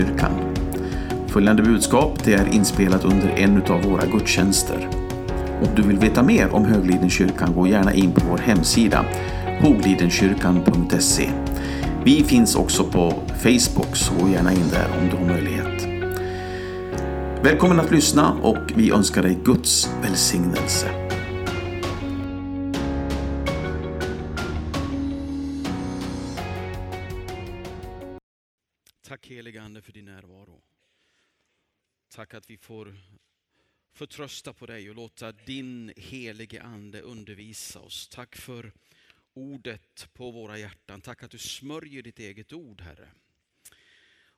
Pingstkyrkan. Följande budskap, det är inspelat under en av våra gudstjänster. Om du vill veta mer om Höglidenkyrkan, gå gärna in på vår hemsida hoglidenkyrkan.se. Vi finns också på Facebook, så gå gärna in där om du har möjlighet. Välkommen att lyssna och vi önskar dig Guds välsignelse. Tack helige Ande för din närvaro. Tack att vi får förtrösta på dig och låta din helige Ande undervisa oss. Tack för ordet på våra hjärtan. Tack att du smörjer ditt eget ord, Herre.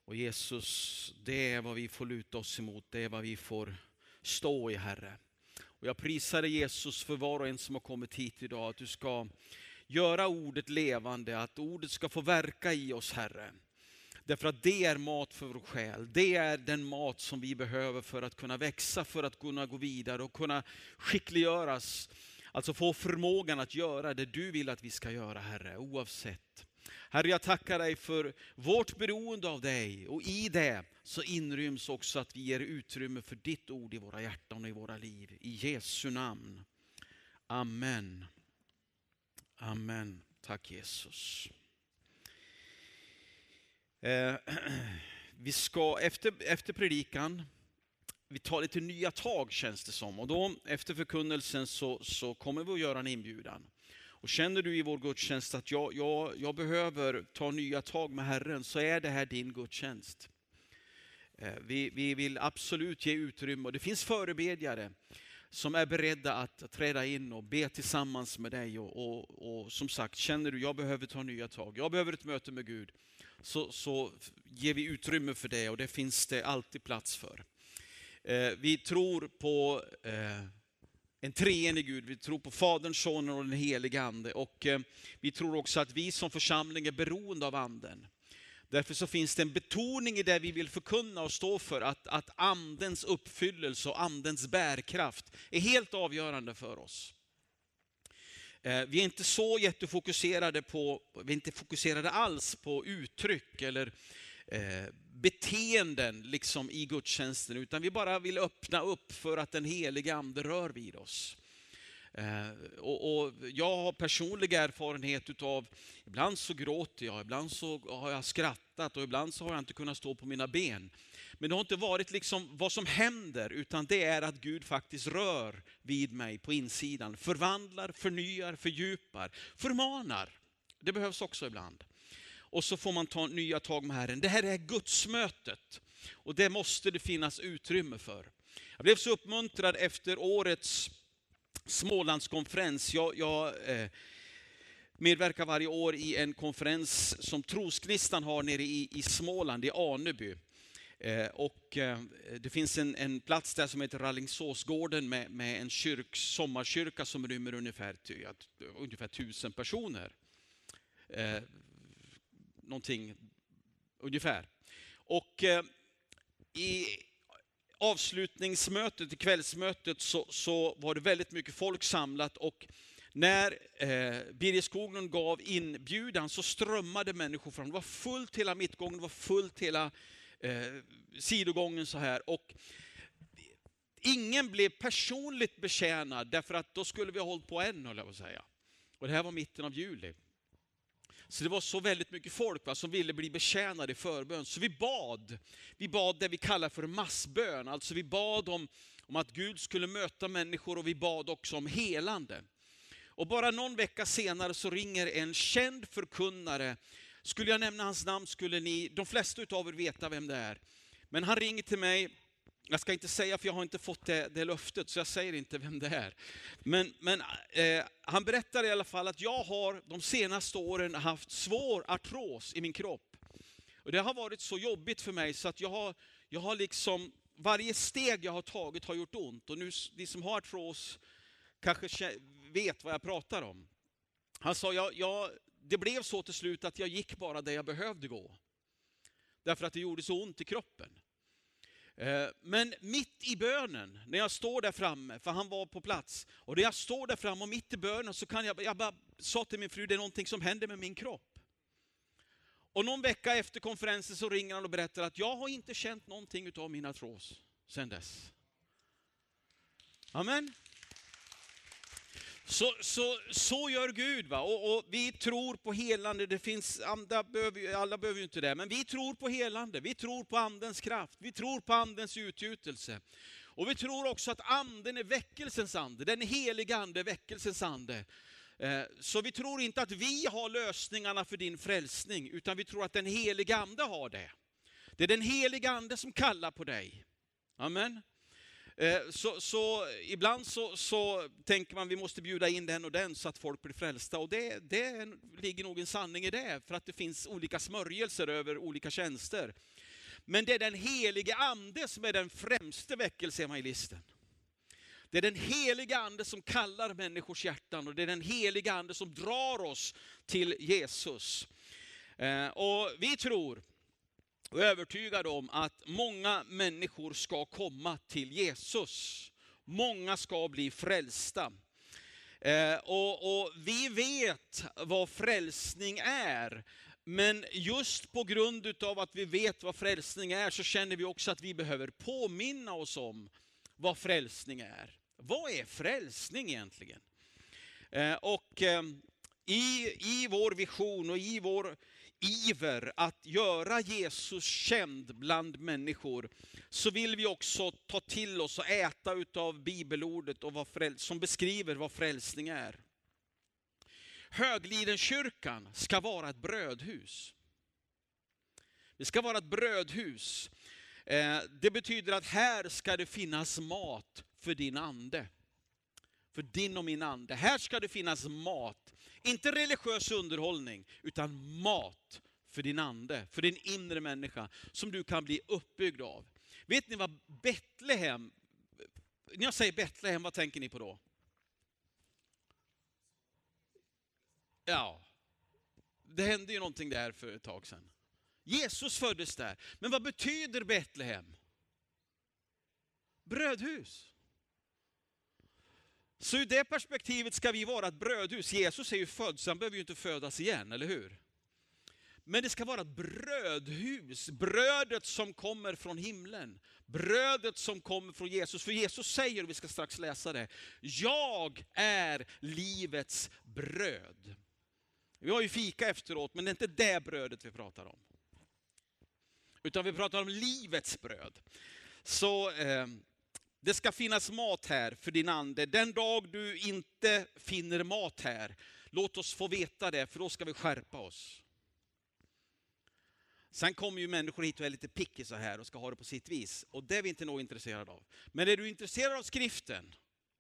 Och Jesus, det är vad vi får luta oss emot. Det är vad vi får stå i, Herre. Och jag prisar dig, Jesus, för var och en som har kommit hit idag. Att du ska göra ordet levande. Att ordet ska få verka i oss, Herre. Därför att det är mat för vår själ. Det är den mat som vi behöver för att kunna växa, för att kunna gå vidare och kunna skickliggöras. Alltså få förmågan att göra det du vill att vi ska göra, Herre, oavsett. Herre, jag tackar dig för vårt beroende av dig. Och i det så inryms också att vi ger utrymme för ditt ord i våra hjärtan och i våra liv. I Jesu namn. Amen. Amen. Tack Jesus. Vi ska efter predikan, vi tar lite nya tag känns det som. Och då efter förkunnelsen så kommer vi att göra en inbjudan. Och känner du i vår gudstjänst att jag behöver ta nya tag med Herren, så är det här din gudstjänst. Vi vill absolut ge utrymme. Och det finns förebedjare som är beredda att träda in och be tillsammans med dig. Och som sagt, känner du jag behöver ta nya tag, jag behöver ett möte med Gud, så ger vi utrymme för det och det finns det alltid plats för. Vi tror på en treenig Gud. Vi tror på Fadern, Sonen och den helige Ande. Och vi tror också att vi som församling är beroende av Anden. Därför så finns det en betoning i det vi vill förkunna och stå för. Att Andens uppfyllelse och Andens bärkraft är helt avgörande för oss. Vi är inte så jättefokuserade på, vi är inte fokuserade alls på uttryck eller beteenden liksom i gudstjänsten, utan vi bara vill öppna upp för att den helige Ande rör vid oss. Och jag har personlig erfarenhet utav, ibland så gråter jag, ibland så har jag skrattat och ibland så har jag inte kunnat stå på mina ben. Men det har inte varit liksom vad som händer, utan det är att Gud faktiskt rör vid mig på insidan. Förvandlar, förnyar, fördjupar, förmanar. Det behövs också ibland. Och så får man ta nya tag med Herren. Det här är gudsmötet. Och det måste det finnas utrymme för. Jag blev så uppmuntrad efter årets Smålandskonferens. Jag medverkar varje år i en konferens som Troskristan har nere i Småland, i Aneby. Och det finns en plats där som heter Rallingsåsgården med en sommarkyrka som rymmer ungefär 1000 personer. Någonting ungefär. Och i avslutningsmötet, i kvällsmötet så var det väldigt mycket folk samlat. Och när Birger Skoglund gav inbjudan så strömmade människor fram. Det var fullt hela mittgången, det var fullt hela sidogången så här. Och ingen blev personligt betjänad, därför att då skulle vi ha hållit på en, höll jag på att säga. Och det här var mitten av juli. Så det var så väldigt mycket folk som ville bli betjänade i förbön. Så vi bad det vi kallar för massbön. Alltså vi bad om att Gud skulle möta människor, och vi bad också om helande. Och bara någon vecka senare så ringer en känd förkunnare. Skulle jag nämna hans namn skulle de flesta utav er veta vem det är. Men han ringer till mig. Jag ska inte säga, för jag har inte fått det löftet, så jag säger inte vem det är. Men han berättar i alla fall att jag har de senaste åren haft svår artros i min kropp. Och det har varit så jobbigt för mig så att jag har liksom, varje steg jag har tagit har gjort ont. Och nu, de som har artros kanske vet vad jag pratar om. Han sa, det blev så till slut att jag gick bara där jag behövde gå. Därför att det gjorde så ont i kroppen. Men mitt i bönen, när jag står där framme, för han var på plats, och när jag står där framme och mitt i bönen så kan jag bara sa till min fru, det är någonting som händer med min kropp. Och någon vecka efter konferensen så ringer han och berättar att jag har inte känt någonting utav min artros sedan dess. Amen. Så gör Gud, va? Och vi tror på helande. Det finns andra, alla behöver ju inte det. Men vi tror på helande. Vi tror på andens kraft. Vi tror på andens utgjutelse. Och vi tror också att anden är väckelsens ande. Den heliga ande är väckelsens ande. Så vi tror inte att vi har lösningarna för din frälsning. Utan vi tror att den heliga ande har det. Det är den heliga ande som kallar på dig. Amen. Så ibland så tänker man vi måste bjuda in den och den så att folk blir frälsta. Och det ligger nog en sanning i det. För att det finns olika smörjelser över olika tjänster. Men det är den helige ande som är den främste väckelseevangelisten. Det är den heliga ande som kallar människors hjärtan. Och det är den heliga ande som drar oss till Jesus. Och vi tror och är övertygade om att många människor ska komma till Jesus. Många ska bli frälsta. Och vi vet vad frälsning är. Men just på grund utav att vi vet vad frälsning är så känner vi också att vi behöver påminna oss om vad frälsning är. Vad är frälsning egentligen? I vår vision och i vår iver att göra Jesus känd bland människor så vill vi också ta till oss och äta utav bibelordet och som beskriver vad frälsning är. Höglidenkyrkan ska vara ett brödhus. Det ska vara ett brödhus. Det betyder att här ska det finnas mat för din ande. För din och min ande. Här ska det finnas mat. Inte religiös underhållning utan mat för din ande. För din inre människa som du kan bli uppbyggd av. Vet ni vad Betlehem, när jag säger Betlehem, vad tänker ni på då? Ja, det hände ju någonting där för ett tag sedan. Jesus föddes där. Men vad betyder Betlehem? Brödhus. Så ur det perspektivet ska vi vara ett brödhus. Jesus är ju född så han behöver ju inte födas igen, eller hur? Men det ska vara ett brödhus. Brödet som kommer från himlen. Brödet som kommer från Jesus. För Jesus säger, och vi ska strax läsa det, jag är livets bröd. Vi har ju fika efteråt, men det är inte det brödet vi pratar om. Utan vi pratar om livets bröd. Så det ska finnas mat här för din ande. Den dag du inte finner mat här, låt oss få veta det, för då ska vi skärpa oss. Sen kommer ju människor hit och är lite picky så här och ska ha det på sitt vis. Och det är vi inte nog intresserade av. Men är du intresserad av skriften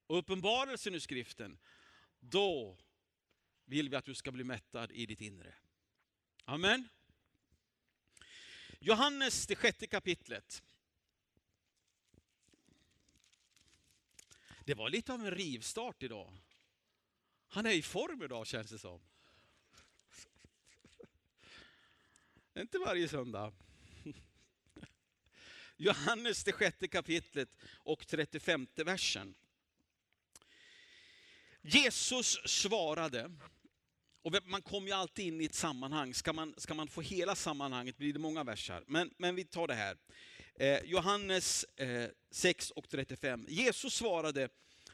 och uppenbarelsen ur skriften, då vill vi att du ska bli mättad i ditt inre. Amen. Johannes, det 6:e kapitlet. Det var lite av en rivstart idag. Han är i form idag, känns det som. Inte varje söndag. Johannes, det 6:e kapitlet och 35:e versen. Jesus svarade, och man kommer ju alltid in i ett sammanhang. Ska man få hela sammanhanget blir det många versar. Men vi tar det här. Johannes 6 och 35. Jesus svarade,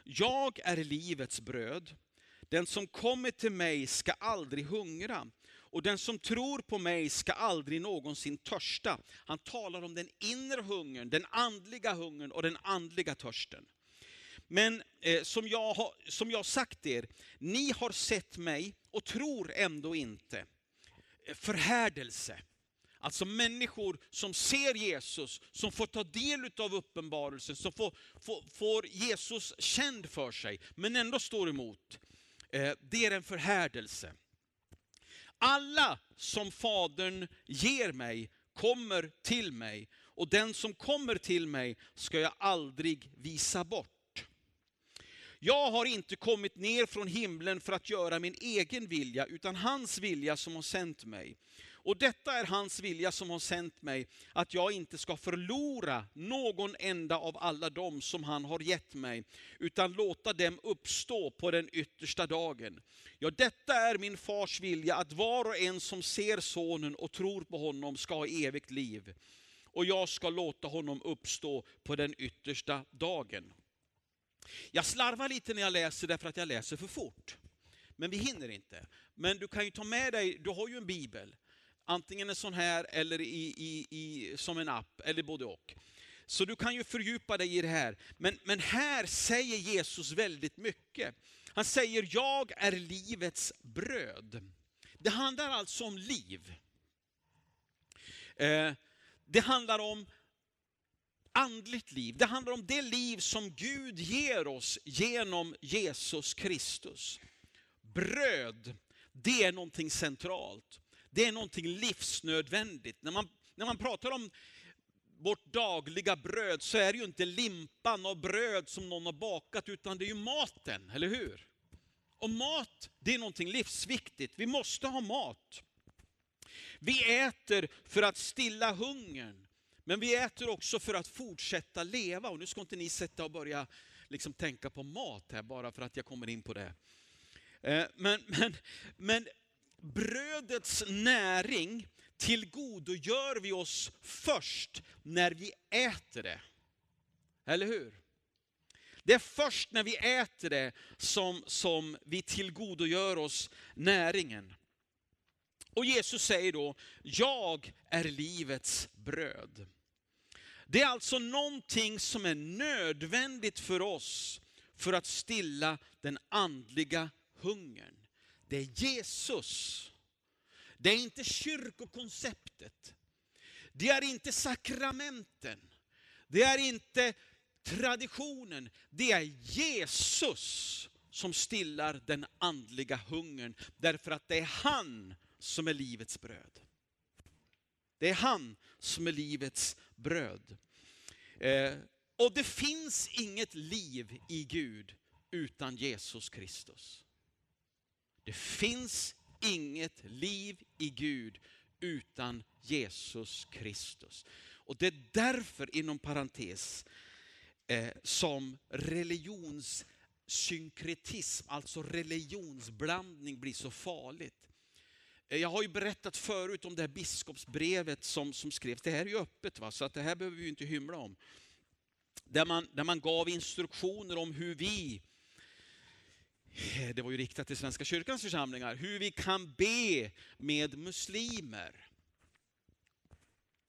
jag är livets bröd. Den som kommer till mig ska aldrig hungra. Och den som tror på mig ska aldrig någonsin törsta. Han talar om den inre hungern, den andliga hungern och den andliga törsten. Men som jag sagt er, ni har sett mig och tror ändå inte. Förhärdelse. Alltså människor som ser Jesus, som får ta del av uppenbarelsen, som får Jesus känd för sig, men ändå står emot. Det är en förhärdelse. Alla som Fadern ger mig kommer till mig, och den som kommer till mig ska jag aldrig visa bort. Jag har inte kommit ner från himlen för att göra min egen vilja, utan hans vilja som har sänt mig. Och detta är hans vilja som har sänt mig, att jag inte ska förlora någon enda av alla dem som han har gett mig, utan låta dem uppstå på den yttersta dagen. Ja, detta är min fars vilja, att var och en som ser sonen och tror på honom ska ha evigt liv. Och jag ska låta honom uppstå på den yttersta dagen. Jag slarvar lite när jag läser därför att jag läser för fort. Men vi hinner inte. Men du kan ju ta med dig, du har ju en bibel. Antingen en sån här eller som en app eller både och. Så du kan ju fördjupa dig i det här. Men här säger Jesus väldigt mycket. Han säger, jag är livets bröd. Det handlar alltså om liv. Det handlar om andligt liv. Det handlar om det liv som Gud ger oss genom Jesus Kristus. Bröd, det är någonting centralt. Det är någonting livsnödvändigt. När man pratar om vårt dagliga bröd så är det ju inte limpan av bröd som någon har bakat, utan det är ju maten, eller hur? Och mat, det är någonting livsviktigt. Vi måste ha mat. Vi äter för att stilla hungern. Men vi äter också för att fortsätta leva. Och nu ska inte ni sätta och börja liksom tänka på mat här bara för att jag kommer in på det. Men brödets näring tillgodogör vi oss först när vi äter det. Eller hur? Det är först när vi äter det som vi tillgodogör oss näringen. Och Jesus säger då, jag är livets bröd. Det är alltså någonting som är nödvändigt för oss för att stilla den andliga hungern. Det är Jesus. Det är inte kyrkokonceptet. Det är inte sakramenten. Det är inte traditionen. Det är Jesus som stillar den andliga hungern. Därför att det är han som är livets bröd. Det är han som är livets bröd. Och det finns inget liv i Gud utan Jesus Kristus. Det finns inget liv i Gud utan Jesus Kristus. Och det är därför, inom parentes, som religionssynkretism, alltså religionsblandning, blir så farligt. Jag har ju berättat förut om det här biskopsbrevet som skrevs. Det här är ju öppet, va? Så att det här behöver vi ju inte hymla om. Där man gav instruktioner om hur vi, det var ju riktat till Svenska kyrkans församlingar, hur vi kan be med muslimer.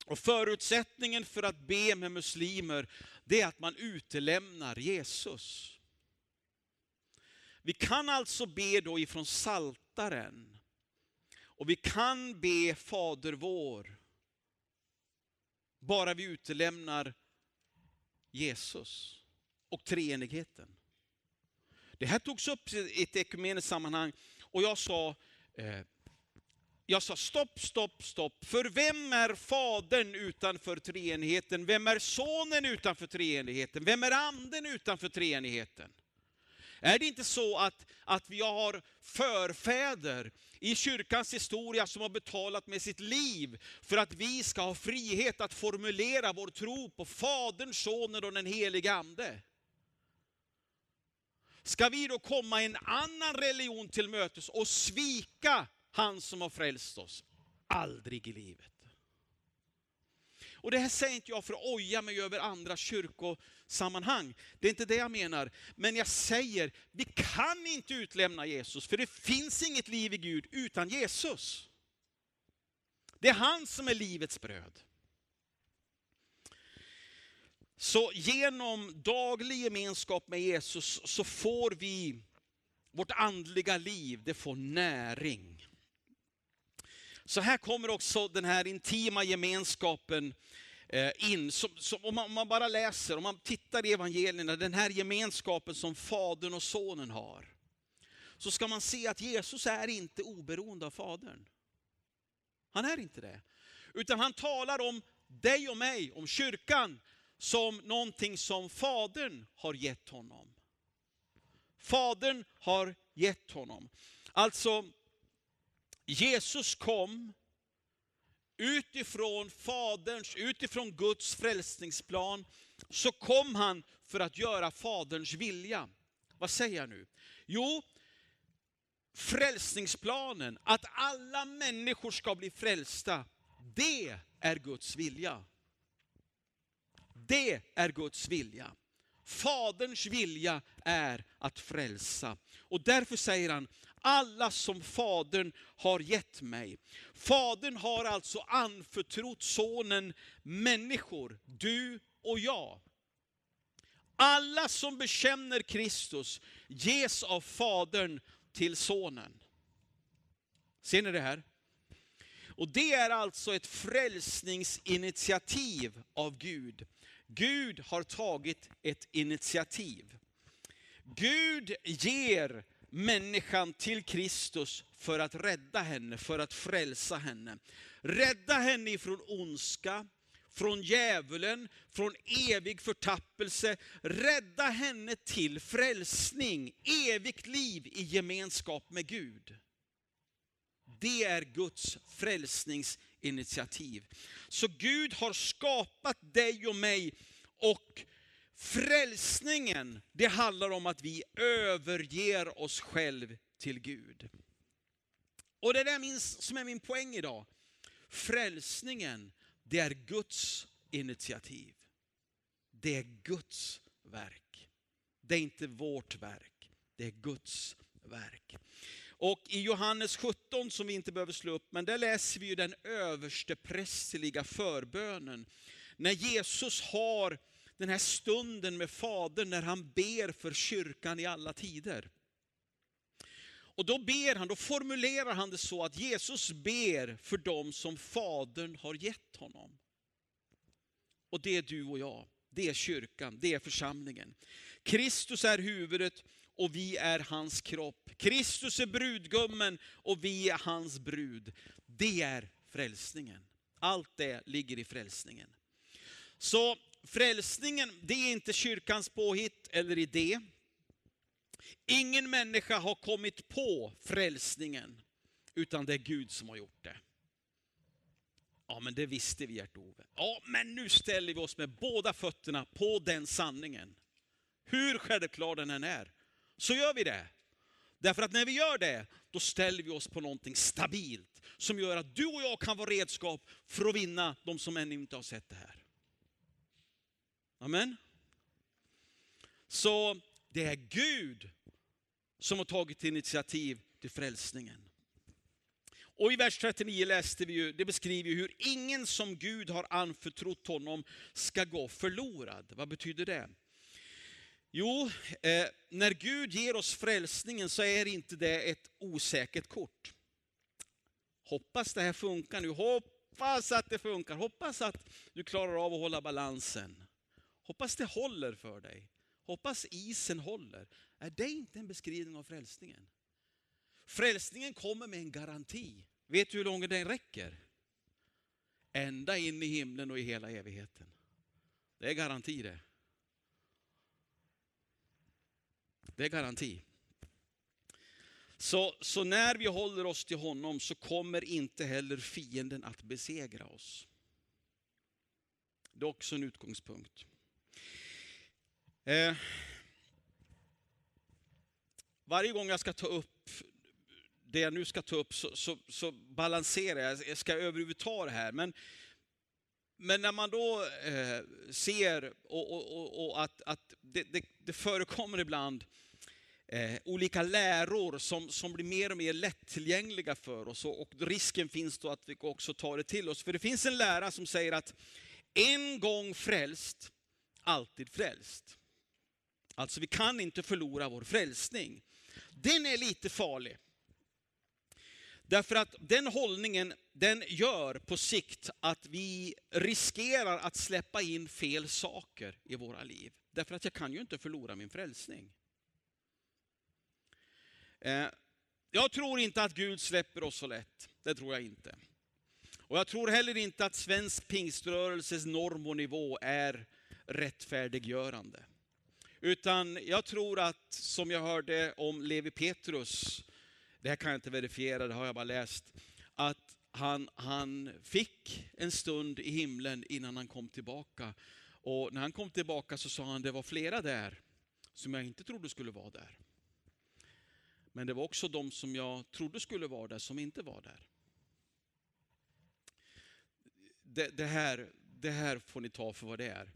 Och förutsättningen för att be med muslimer, det är att man utelämnar Jesus. Vi kan alltså be då ifrån Saltaren. Och vi kan be Fader vår, bara vi utelämnar Jesus och treenigheten. Det här togs upp i ett ekumeniskt sammanhang och jag sa stopp. För vem är Fadern utanför treenigheten? Vem är Sonen utanför treenigheten? Vem är Anden utanför treenigheten? Är det inte så att vi har förfäder i kyrkans historia som har betalat med sitt liv för att vi ska ha frihet att formulera vår tro på Fadern, Sonen och den helige Ande? Ska vi då komma en annan religion till mötes och svika han som har frälst oss? Aldrig i livet. Och det här säger inte jag för att oja mig över andra kyrkosammanhang. Det är inte det jag menar. Men jag säger, vi kan inte utlämna Jesus. För det finns inget liv i Gud utan Jesus. Det är han som är livets bröd. Så genom daglig gemenskap med Jesus så får vi, vårt andliga liv, det får näring. Så här kommer också den här intima gemenskapen in. Om man bara läser, om man tittar i evangelierna, den här gemenskapen som Fadern och Sonen har. Så ska man se att Jesus är inte oberoende av Fadern. Han är inte det. Utan han talar om dig och mig, om kyrkan, som någonting som Fadern har gett honom. Fadern har gett honom. Alltså, Jesus kom utifrån Faderns, utifrån Guds frälsningsplan, så kom han för att göra Faderns vilja. Vad säger jag nu? Jo, frälsningsplanen, att alla människor ska bli frälsta, det är Guds vilja. Det är Guds vilja. Faderns vilja är att frälsa. Och därför säger han, alla som Fadern har gett mig. Fadern har alltså anförtrott sonen människor, du och jag. Alla som bekänner Kristus ges av Fadern till sonen. Ser ni det här? Och det är alltså ett frälsningsinitiativ av Gud. Gud har tagit ett initiativ. Gud ger människan till Kristus för att rädda henne, för att frälsa henne. Rädda henne ifrån ondska, från djävulen, från evig förtappelse. Rädda henne till frälsning, evigt liv i gemenskap med Gud. Det är Guds frälsningsinitiativ. Så Gud har skapat dig och mig, och frälsningen, det handlar om att vi överger oss själv till Gud. Och det är det som är min poäng idag. Frälsningen, det är Guds initiativ. Det är Guds verk. Det är inte vårt verk. Det är Guds verk. Och i Johannes 17, som vi inte behöver slå upp, men där läser vi ju den översteprästerliga förbönen. När Jesus har den här stunden med Fadern, när han ber för kyrkan i alla tider. Och då ber han, då formulerar han det så att Jesus ber för dem som Fadern har gett honom. Och det är du och jag, det är kyrkan, det är församlingen. Kristus är huvudet och vi är hans kropp. Kristus är brudgummen och vi är hans brud. Det är frälsningen. Allt det ligger i frälsningen. Så frälsningen, det är inte kyrkans påhitt eller idé. Ingen människa har kommit på frälsningen, utan det är Gud som har gjort det. Ja, men det visste vi, Gert-Ove. Ja, men nu ställer vi oss med båda fötterna på den sanningen, hur självklar den än är. Så gör vi det. Därför att när vi gör det, då ställer vi oss på någonting stabilt som gör att du och jag kan vara redskap för att vinna de som ännu inte har sett det här. Amen. Så det är Gud som har tagit initiativ till frälsningen. Och i vers 39 läste vi ju, det beskriver ju hur ingen som Gud har anförtrott honom ska gå förlorad. Vad betyder det? Jo, när Gud ger oss frälsningen så är inte det ett osäkert kort. Hoppas det här funkar nu, hoppas att det funkar, hoppas att du klarar av att hålla balansen. Hoppas det håller för dig. Hoppas isen håller. Är det inte en beskrivning av frälsningen? Frälsningen kommer med en garanti. Vet du hur långt den räcker? Ända in i himlen och i hela evigheten. Det är garanti det. Det är garanti. Så när vi håller oss till honom så kommer inte heller fienden att besegra oss. Det är också en utgångspunkt. Varje gång jag ska ta upp det jag nu ska ta upp så balanserar jag. Jag ska överhuvudtaget det här. Men när man då ser och att det förekommer ibland olika läror som blir mer och mer lättillgängliga för oss. Och risken finns då att vi också tar det till oss. För det finns en lära som säger att en gång frälst, alltid frälst. Alltså vi kan inte förlora vår frälsning. Den är lite farlig. Därför att den hållningen, den gör på sikt att vi riskerar att släppa in fel saker i våra liv. Därför att jag kan ju inte förlora min frälsning. Jag tror inte att Gud släpper oss så lätt. Det tror jag inte. Och jag tror heller inte att svensk pingströrelses norm och nivå är rättfärdiggörande. Utan jag tror att, som jag hörde om Levi Petrus, det här kan jag inte verifiera, det har jag bara läst, att Han fick en stund i himlen innan han kom tillbaka. Och när han kom tillbaka så sa han, det var flera där som jag inte trodde skulle vara där. Men det var också de som jag trodde skulle vara där som inte var där. Det här får ni ta för vad det är.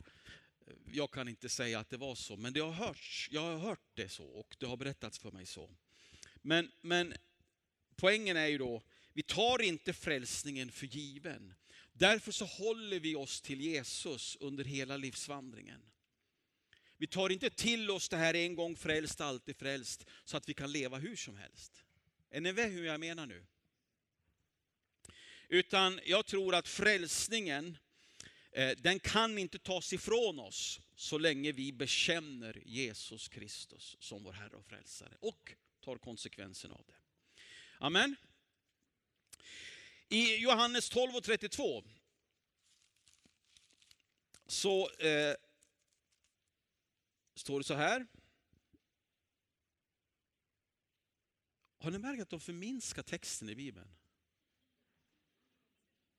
Jag kan inte säga att det var så, men det har hörts. Jag har hört det så och det har berättats för mig så. Men poängen är ju då, vi tar inte frälsningen för given. Därför så håller vi oss till Jesus under hela livsvandringen. Vi tar inte till oss det här en gång frälst, alltid frälst, så att vi kan leva hur som helst. Är ni med hur jag menar nu? Utan jag tror att frälsningen, den kan inte tas ifrån oss så länge vi bekänner Jesus Kristus som vår Herre och Frälsare. Och tar konsekvensen av det. Amen. I Johannes 12:32 så står det så här. Har ni märkt att de förminskar texten i Bibeln?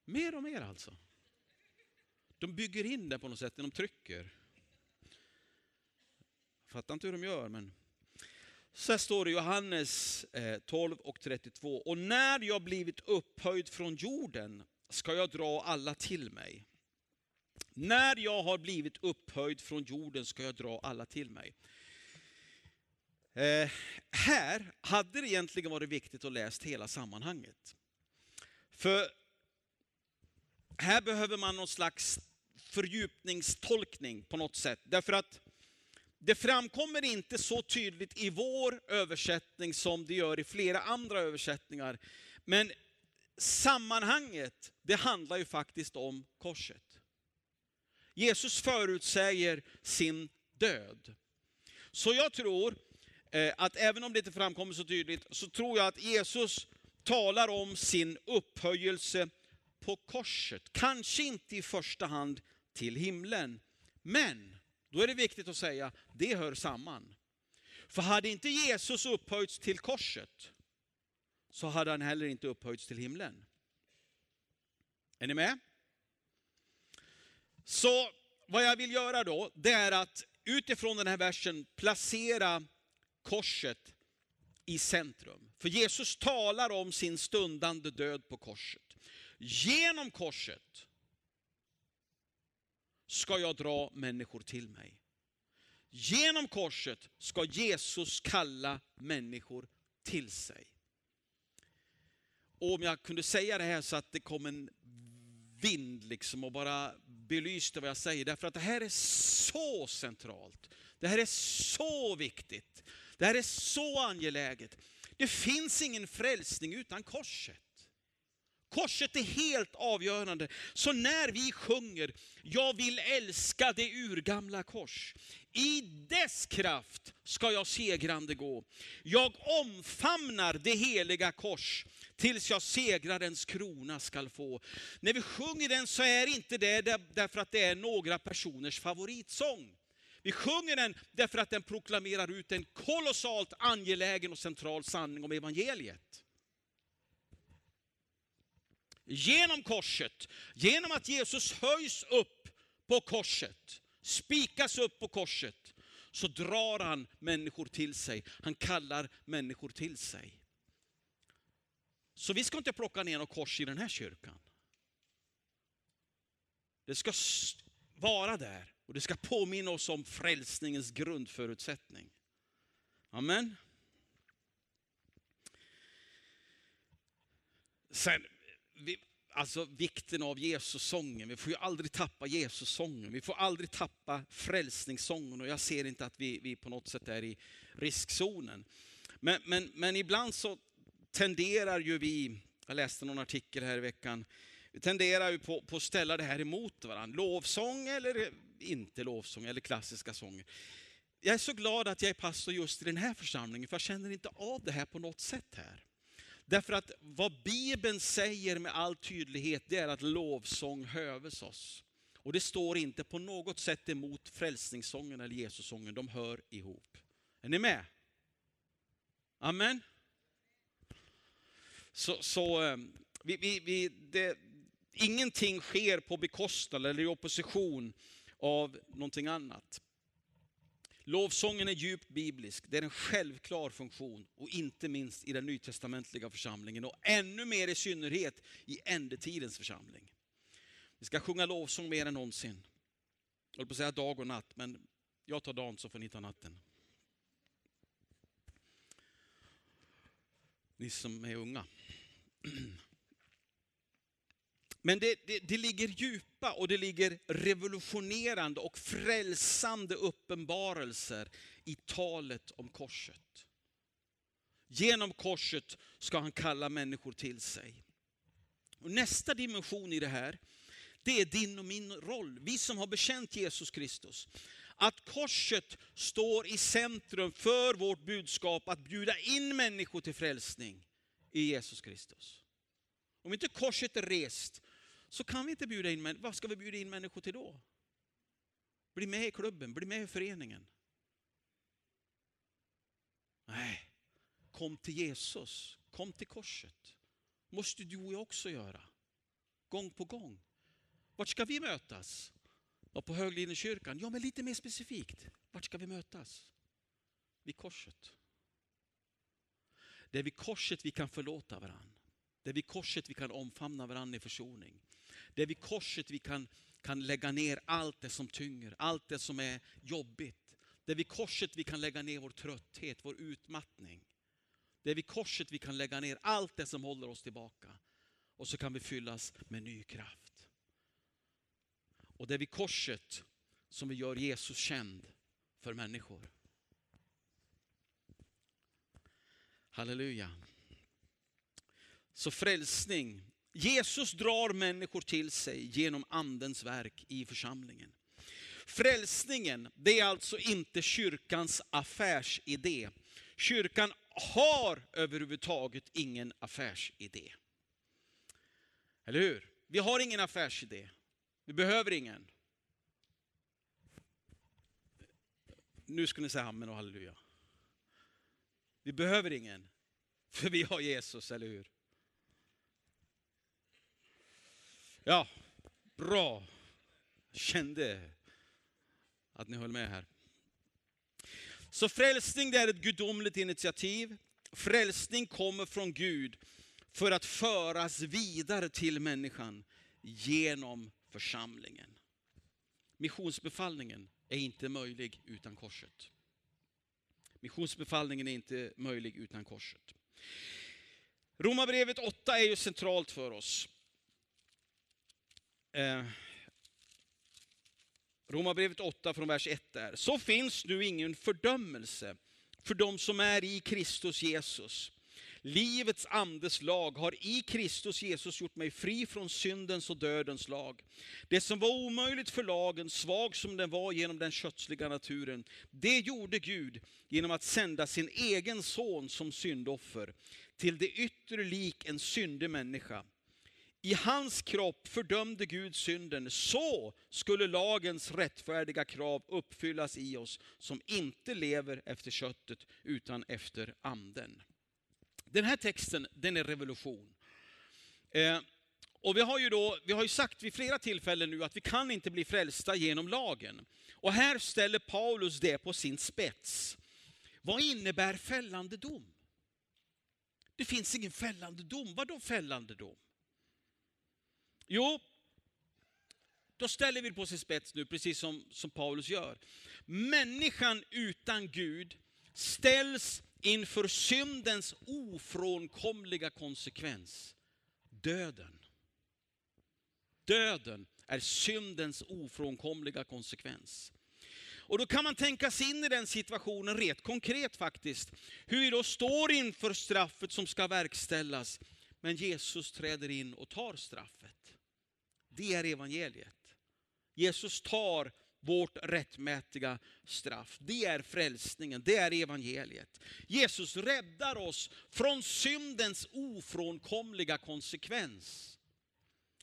Mer och mer alltså. De bygger in det på något sätt när de trycker. Jag fattar inte hur de gör, men... Så här står det i Johannes 12:32. Och när jag blivit upphöjd från jorden ska jag dra alla till mig. När jag har blivit upphöjd från jorden ska jag dra alla till mig. Här hade det egentligen varit viktigt att läsa hela sammanhanget. För här behöver man någon slags fördjupningstolkning på något sätt. Därför att det framkommer inte så tydligt i vår översättning som det gör i flera andra översättningar. Men sammanhanget, det handlar ju faktiskt om korset. Jesus förutsäger sin död. Så jag tror att även om det inte framkommer så tydligt, så tror jag att Jesus talar om sin upphöjelse på korset. Kanske inte i första hand till himlen, men... Då är det viktigt att säga, det hör samman. För hade inte Jesus upphöjts till korset så hade han heller inte upphöjts till himlen. Är ni med? Så vad jag vill göra då, det är att utifrån den här versen placera korset i centrum. För Jesus talar om sin stundande död på korset. Genom korset ska jag dra människor till mig. Genom korset ska Jesus kalla människor till sig. Och om jag kunde säga det här så att det kom en vind liksom och bara belyste vad jag säger. Därför att det här är så centralt. Det här är så viktigt. Det här är så angeläget. Det finns ingen frälsning utan korset. Korset är helt avgörande. Så när vi sjunger, jag vill älska det urgamla kors. I dess kraft ska jag segrande gå. Jag omfamnar det heliga kors tills jag segrarens krona ska få. När vi sjunger den så är inte det därför att det är några personers favoritsång. Vi sjunger den därför att den proklamerar ut en kolossalt angelägen och central sanning om evangeliet. Genom korset, genom att Jesus höjs upp på korset, spikas upp på korset, så drar han människor till sig. Han kallar människor till sig. Så vi ska inte plocka ner något kors i den här kyrkan. Det ska vara där och det ska påminna oss om frälsningens grundförutsättning. Amen. Sen... Alltså vikten av Jesussången. Vi får ju aldrig tappa Jesussången. Vi får aldrig tappa frälsningssången. Och jag ser inte att vi på något sätt är i riskzonen. Men ibland så tenderar ju vi, jag läste någon artikel här i veckan, vi tenderar ju på att ställa det här emot varandra. Lovsång eller inte lovsång eller klassiska sånger. Jag är så glad att jag är pastor just i den här församlingen, för jag känner inte av det här på något sätt här. Därför att vad Bibeln säger med all tydlighet, det är att lovsång höves oss. Och det står inte på något sätt emot frälsningssången eller Jesussången. De hör ihop. Är ni med? Amen. Så Ingenting sker på bekostnad eller i opposition av någonting annat. Lovsången är djupt biblisk. Det är en självklar funktion, och inte minst i den nytestamentliga församlingen och ännu mer i synnerhet i ändetidens församling. Vi ska sjunga lovsång mer än någonsin. Jag håller på att säga dag och natt, men jag tar dagen så får ni ta natten. Ni som är unga. Men det ligger djupa och det ligger revolutionerande och frälsande uppenbarelser i talet om korset. Genom korset ska han kalla människor till sig. Och nästa dimension i det här, det är din och min roll. Vi som har bekänt Jesus Kristus. Att korset står i centrum för vårt budskap att bjuda in människor till frälsning i Jesus Kristus. Om inte korset är rest så kan vi inte bjuda in människor. Vad ska vi bjuda in människor till då? Bli med i klubben, bli med i föreningen. Nej, kom till Jesus, kom till korset. Måste du och jag också göra. Gång på gång. Vart ska vi mötas? Ja, på Höglinjekyrkan. Ja, men lite mer specifikt. Vart ska vi mötas? Vid korset. Det är vid korset vi kan förlåta varandra. Det är vid korset vi kan omfamna varandra i försoning. Det är vid korset vi kan lägga ner allt det som tynger. Allt det som är jobbigt. Det är vid korset vi kan lägga ner vår trötthet, vår utmattning. Det är vid korset vi kan lägga ner allt det som håller oss tillbaka. Och så kan vi fyllas med ny kraft. Och det är vid korset som vi gör Jesus känd för människor. Halleluja. Så frälsning. Jesus drar människor till sig genom andens verk i församlingen. Frälsningen, det är alltså inte kyrkans affärsidé. Kyrkan har överhuvudtaget ingen affärsidé. Eller hur? Vi har ingen affärsidé. Vi behöver ingen. Nu ska ni säga amen och halleluja. Vi behöver ingen. För vi har Jesus, eller hur? Ja, bra. Kände att ni höll med här. Så frälsning, det är ett gudomligt initiativ. Frälsning kommer från Gud för att föras vidare till människan genom församlingen. Missionsbefallningen är inte möjlig utan korset. Missionsbefallningen är inte möjlig utan korset. Romarbrevet 8 är ju centralt för oss. Romarbrevet 8 från vers 1 är: så finns nu ingen fördömelse för de som är i Kristus Jesus. Livets andes lag har i Kristus Jesus gjort mig fri från syndens och dödens lag. Det som var omöjligt för lagen, svag som den var genom den kötsliga naturen, det gjorde Gud genom att sända sin egen son som syndoffer, till det yttre lik en syndig människa. I hans kropp fördömde Gud synden, så skulle lagens rättfärdiga krav uppfyllas i oss som inte lever efter köttet utan efter anden. Den här texten, den är revolution. Och vi har ju sagt vid flera tillfällen nu att vi kan inte bli frälsta genom lagen. Och här ställer Paulus det på sin spets. Vad innebär fällande dom? Det finns ingen fällande dom. Vadå fällande dom? Jo, då ställer vi det på sin spets nu, precis som Paulus gör. Människan utan Gud ställs inför syndens ofrånkomliga konsekvens. Döden. Döden är syndens ofrånkomliga konsekvens. Och då kan man tänka sig in i den situationen rätt konkret faktiskt. Hur vi då står inför straffet som ska verkställas. Men Jesus träder in och tar straffet. Det är evangeliet. Jesus tar vårt rättmätiga straff. Det är frälsningen. Det är evangeliet. Jesus räddar oss från syndens ofrånkomliga konsekvens.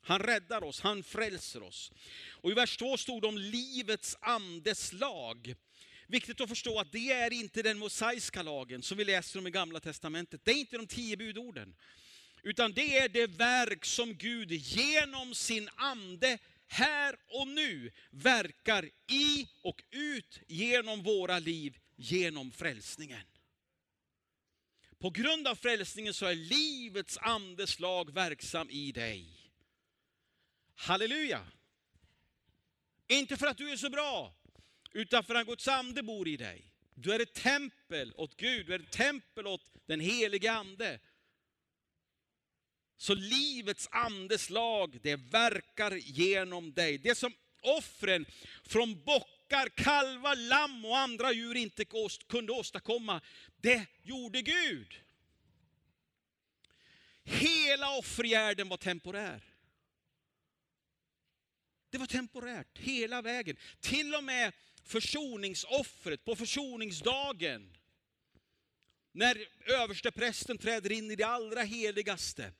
Han räddar oss. Han frälser oss. Och i vers 2 stod det om livets andes lag. Viktigt att förstå att det är inte den mosaiska lagen som vi läser om i Gamla testamentet. Det är inte de 10 budorden. Utan det är det verk som Gud genom sin ande här och nu verkar i och ut genom våra liv genom frälsningen. På grund av frälsningen så är livets andeslag verksam i dig. Halleluja! Inte för att du är så bra, utan för att Guds ande bor i dig. Du är ett tempel åt Gud, du är ett tempel åt den helige ande. Så livets andeslag, det verkar genom dig. Det som offren från bockar, kalvar, lamm och andra djur inte kunde åstadkomma, det gjorde Gud. Hela offergärden var temporär. Det var temporärt hela vägen. Till och med försoningsoffret på försoningsdagen. När översteprästen träder in i det allra heligaste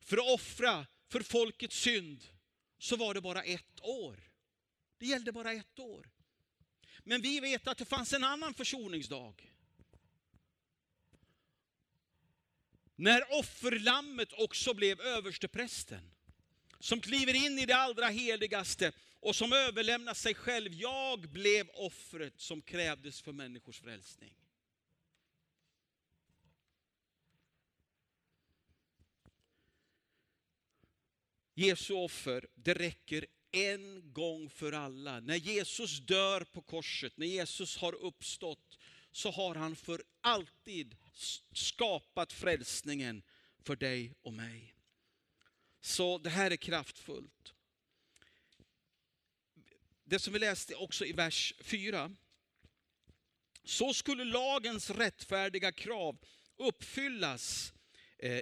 för att offra för folkets synd, så var det bara ett år. Det gällde bara ett år. Men vi vet att det fanns en annan försoningsdag. När offerlammet också blev översteprästen, som kliver in i det allra heligaste och som överlämnar sig själv. Jag blev offret som krävdes för människors frälsning. Jesu offer, det räcker en gång för alla. När Jesus dör på korset, när Jesus har uppstått, så har han för alltid skapat frälsningen för dig och mig. Så det här är kraftfullt. Det som vi läste också i vers 4. Så skulle lagens rättfärdiga krav uppfyllas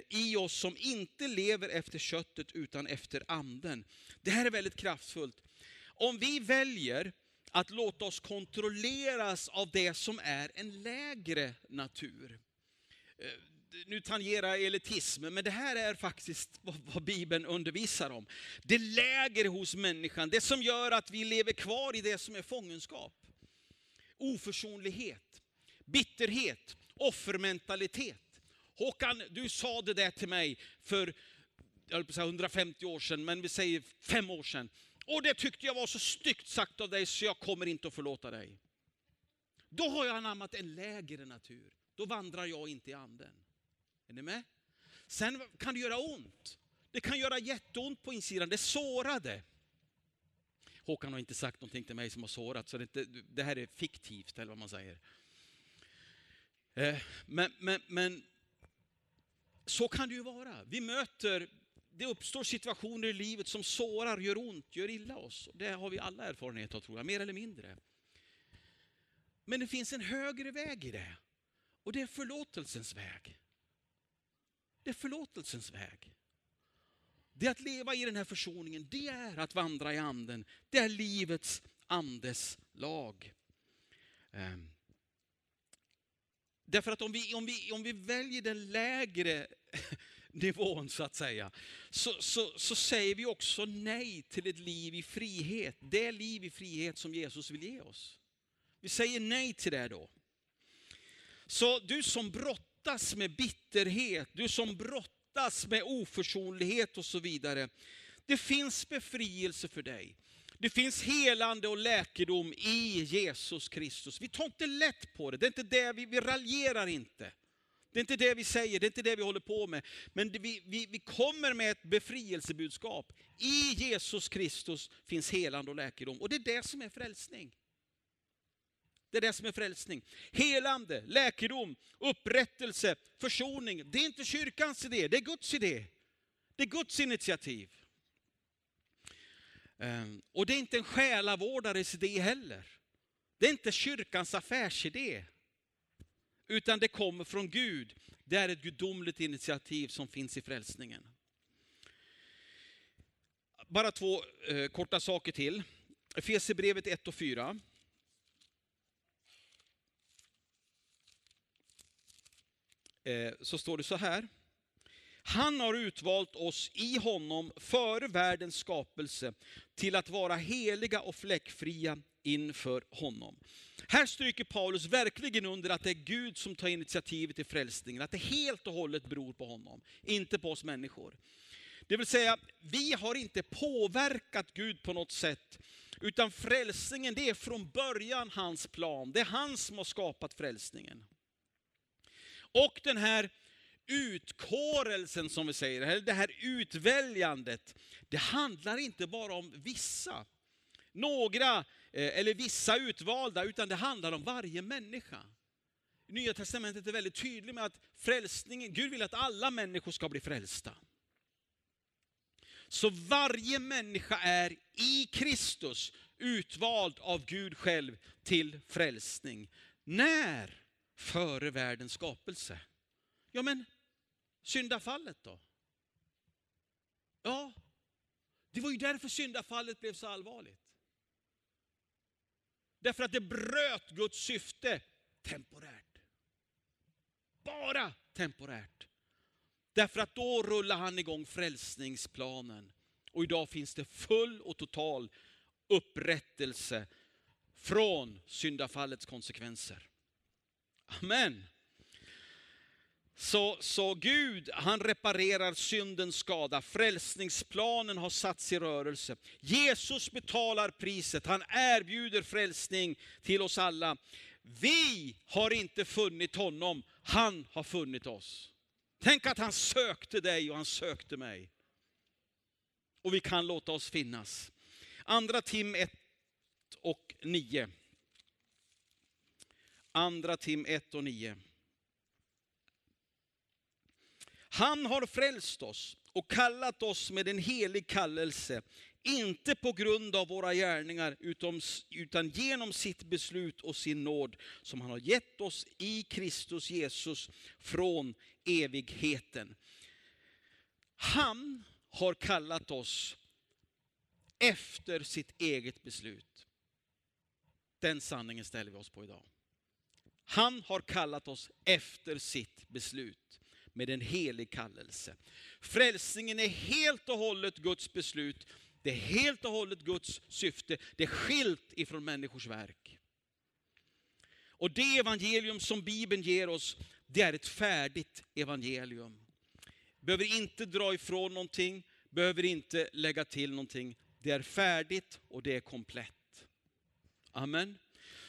i oss som inte lever efter köttet utan efter anden. Det här är väldigt kraftfullt. Om vi väljer att låta oss kontrolleras av det som är en lägre natur. Nu tangerar elitismen, men det här är faktiskt vad Bibeln undervisar om. Det lägre hos människan, det som gör att vi lever kvar i det som är fångenskap. Oförsonlighet, bitterhet, offermentalitet. Håkan, du sa det där till mig för 150 år sedan, men vi säger 5 år sedan. Och det tyckte jag var så styggt sagt av dig, så jag kommer inte att förlåta dig. Då har jag anammat en lägre natur. Då vandrar jag inte i anden. Är ni med? Sen kan det göra ont. Det kan göra jätteont på insidan. Det sårade. Håkan har inte sagt någonting till mig som har sårat. Så det här är fiktivt, eller vad man säger. Men så kan det ju vara. Det uppstår situationer i livet som sårar, gör ont, gör illa oss. Det har vi alla erfarenhet av, tror jag, mer eller mindre. Men det finns en högre väg i det. Och det är förlåtelsens väg. Det är förlåtelsens väg. Det att leva i den här försoningen, det är att vandra i anden. Det är livets andes lag. Därför att om vi väljer den lägre nivån, så att säga, så säger vi också nej till ett liv i frihet. Det liv i frihet som Jesus vill ge oss. Vi säger nej till det då. Så du som brottas med bitterhet, du som brottas med oförsonlighet och så vidare. Det finns befrielse för dig. Det finns helande och läkedom i Jesus Kristus. Vi tar inte lätt på det. Det är inte det vi raljerar inte. Det är inte det vi säger, det är inte det vi håller på med. Men vi kommer med ett befrielsebudskap. I Jesus Kristus finns helande och läkedom. Och det är det som är frälsning. Det är det som är frälsning. Helande, läkedom, upprättelse, försoning. Det är inte kyrkans idé, det är Guds idé. Det är Guds initiativ. Och det är inte en själavårdares idé heller. Det är inte kyrkans affärsidé. Utan det kommer från Gud. Det är ett gudomligt initiativ som finns i frälsningen. Bara 2 korta saker till. Efesierbrevet 1 och 4. Så står det så här. Han har utvalt oss i honom före världens skapelse till att vara heliga och fläckfria inför honom. Här stryker Paulus verkligen under att det är Gud som tar initiativet till frälsningen. Att det helt och hållet beror på honom, inte på oss människor. Det vill säga, vi har inte påverkat Gud på något sätt. Utan frälsningen, det är från början hans plan. Det är han som har skapat frälsningen. Och den här utkårelsen som vi säger, eller det här utväljandet, det handlar inte bara om vissa. Några eller vissa utvalda, utan det handlar om varje människa. Nya testamentet är väldigt tydligt med att frälsningen, Gud vill att alla människor ska bli frälsta. Så varje människa är i Kristus utvald av Gud själv till frälsning. När? Före världens skapelse. Ja, men syndafallet då? Ja, det var ju därför syndafallet blev så allvarligt. Därför att det bröt Guds syfte temporärt. Bara temporärt. Därför att då rullar han igång frälsningsplanen. Och idag finns det full och total upprättelse från syndafallets konsekvenser. Amen. Så Gud, han reparerar syndens skada. Frälsningsplanen har satts i rörelse. Jesus betalar priset. Han erbjuder frälsning till oss alla. Vi har inte funnit honom. Han har funnit oss. Tänk att han sökte dig och han sökte mig. Och vi kan låta oss finnas. Andra Tim 1 och 9. Han har frälst oss och kallat oss med en helig kallelse. Inte på grund av våra gärningar utan genom sitt beslut och sin nåd som han har gett oss i Kristus Jesus från evigheten. Han har kallat oss efter sitt eget beslut. Den sanningen ställer vi oss på idag. Han har kallat oss efter sitt beslut. Med en helig kallelse. Frälsningen är helt och hållet Guds beslut. Det är helt och hållet Guds syfte. Det är skilt ifrån människors verk. Och det evangelium som Bibeln ger oss, det är ett färdigt evangelium. Behöver inte dra ifrån någonting. Behöver inte lägga till någonting. Det är färdigt och det är komplett. Amen.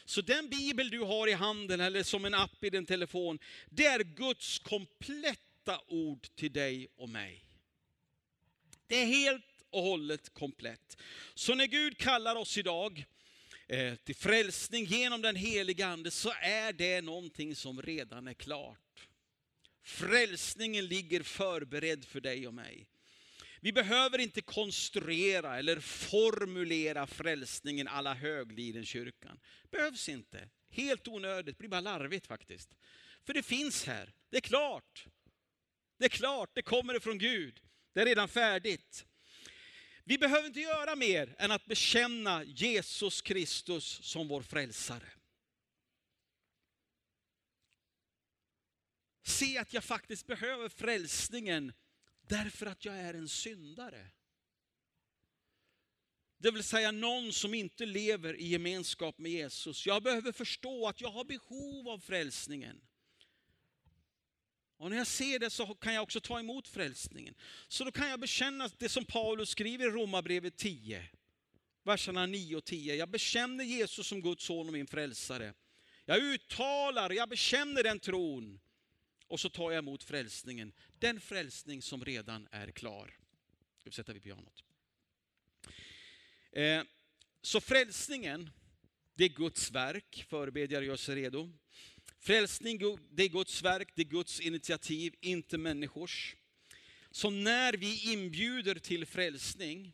Så den bibel du har i handen eller som en app i din telefon, det är Guds kompletta ord till dig och mig. Det är helt och hållet komplett. Så när Gud kallar oss idag till frälsning genom den heliga ande, så är det någonting som redan är klart. Frälsningen ligger förberedd för dig och mig. Vi behöver inte konstruera eller formulera frälsningen alla högliden kyrkan. Behövs inte. Helt onödigt. Det blir bara larvigt faktiskt. För det finns här. Det är klart. Det är klart. Det kommer från Gud. Det är redan färdigt. Vi behöver inte göra mer än att bekänna Jesus Kristus som vår frälsare. Se att jag faktiskt behöver frälsningen. Därför att jag är en syndare. Det vill säga någon som inte lever i gemenskap med Jesus. Jag behöver förstå att jag har behov av frälsningen. Och när jag ser det så kan jag också ta emot frälsningen. Så då kan jag bekänna det som Paulus skriver i Romarbrevet 10. Verserna 9 och 10. Jag bekänner Jesus som Guds son och min frälsare. Jag uttalar, jag bekänner den tron. Och så tar jag emot frälsningen. Den frälsning som redan är klar. Nu sätter vi pianot. Så frälsningen, det är Guds verk. Förebedjare gör sig redo. Frälsning, det är Guds verk. Det är Guds initiativ, inte människors. Så när vi inbjuder till frälsning,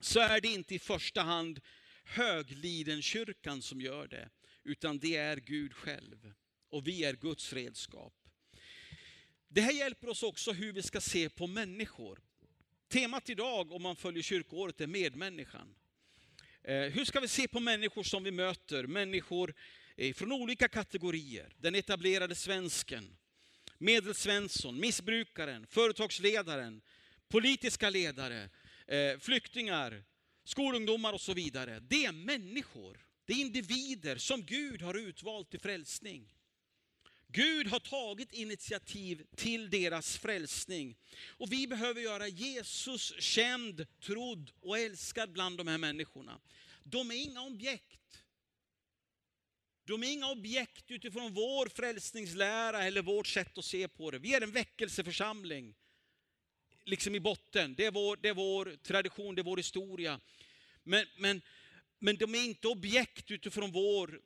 så är det inte i första hand höglidenkyrkan som gör det. Utan det är Gud själv. Och vi är Guds redskap. Det här hjälper oss också hur vi ska se på människor. Temat idag, om man följer kyrkoåret, är medmänniskan. Hur ska vi se på människor som vi möter? Människor från olika kategorier. Den etablerade svensken. Medelsvensson, missbrukaren, företagsledaren, politiska ledare, flyktingar, skolungdomar och så vidare. Det är människor, det är individer som Gud har utvalt till frälsning. Gud har tagit initiativ till deras frälsning. Och vi behöver göra Jesus känd, trodd och älskad bland de här människorna. De är inga objekt. De är inga objekt utifrån vår frälsningslära eller vårt sätt att se på det. Vi är en väckelseförsamling. Liksom i botten. Det är vår tradition, det är vår historia. Men de är inte objekt utifrån vår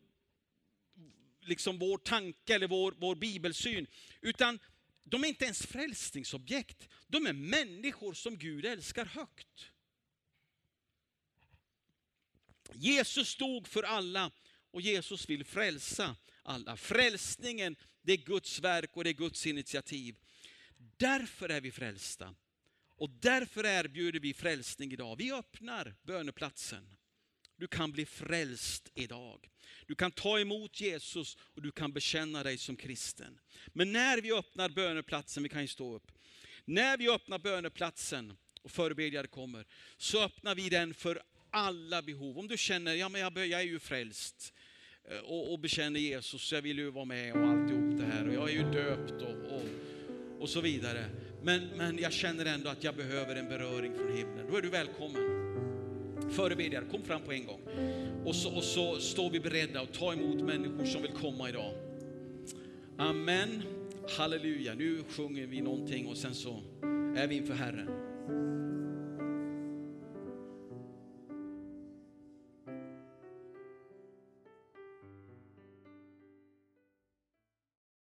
tanke eller vår bibelsyn. Utan de är inte ens frälsningsobjekt. De är människor som Gud älskar högt. Jesus stod för alla och Jesus vill frälsa alla. Frälsningen, det är Guds verk och det är Guds initiativ. Därför är vi frälsta. Och därför erbjuder vi frälsning idag. Vi öppnar böneplatsen. Du kan bli frälst idag. Du kan ta emot Jesus och du kan bekänna dig som kristen. Men när vi öppnar böneplatsen, vi kan ju stå upp. När vi öppnar böneplatsen och förebedjare kommer, så öppnar vi den för alla behov. Om du känner, ja men jag är ju frälst och bekänner Jesus, jag vill ju vara med och alltihop det här. Och jag är ju döpt och så vidare. Men jag känner ändå att jag behöver en beröring från himlen. Då är du välkommen. Förebedjare, kom fram på en gång. Och så står vi beredda att ta emot människor som vill komma idag. Amen. Halleluja. Nu sjunger vi någonting och sen så är vi inför Herren.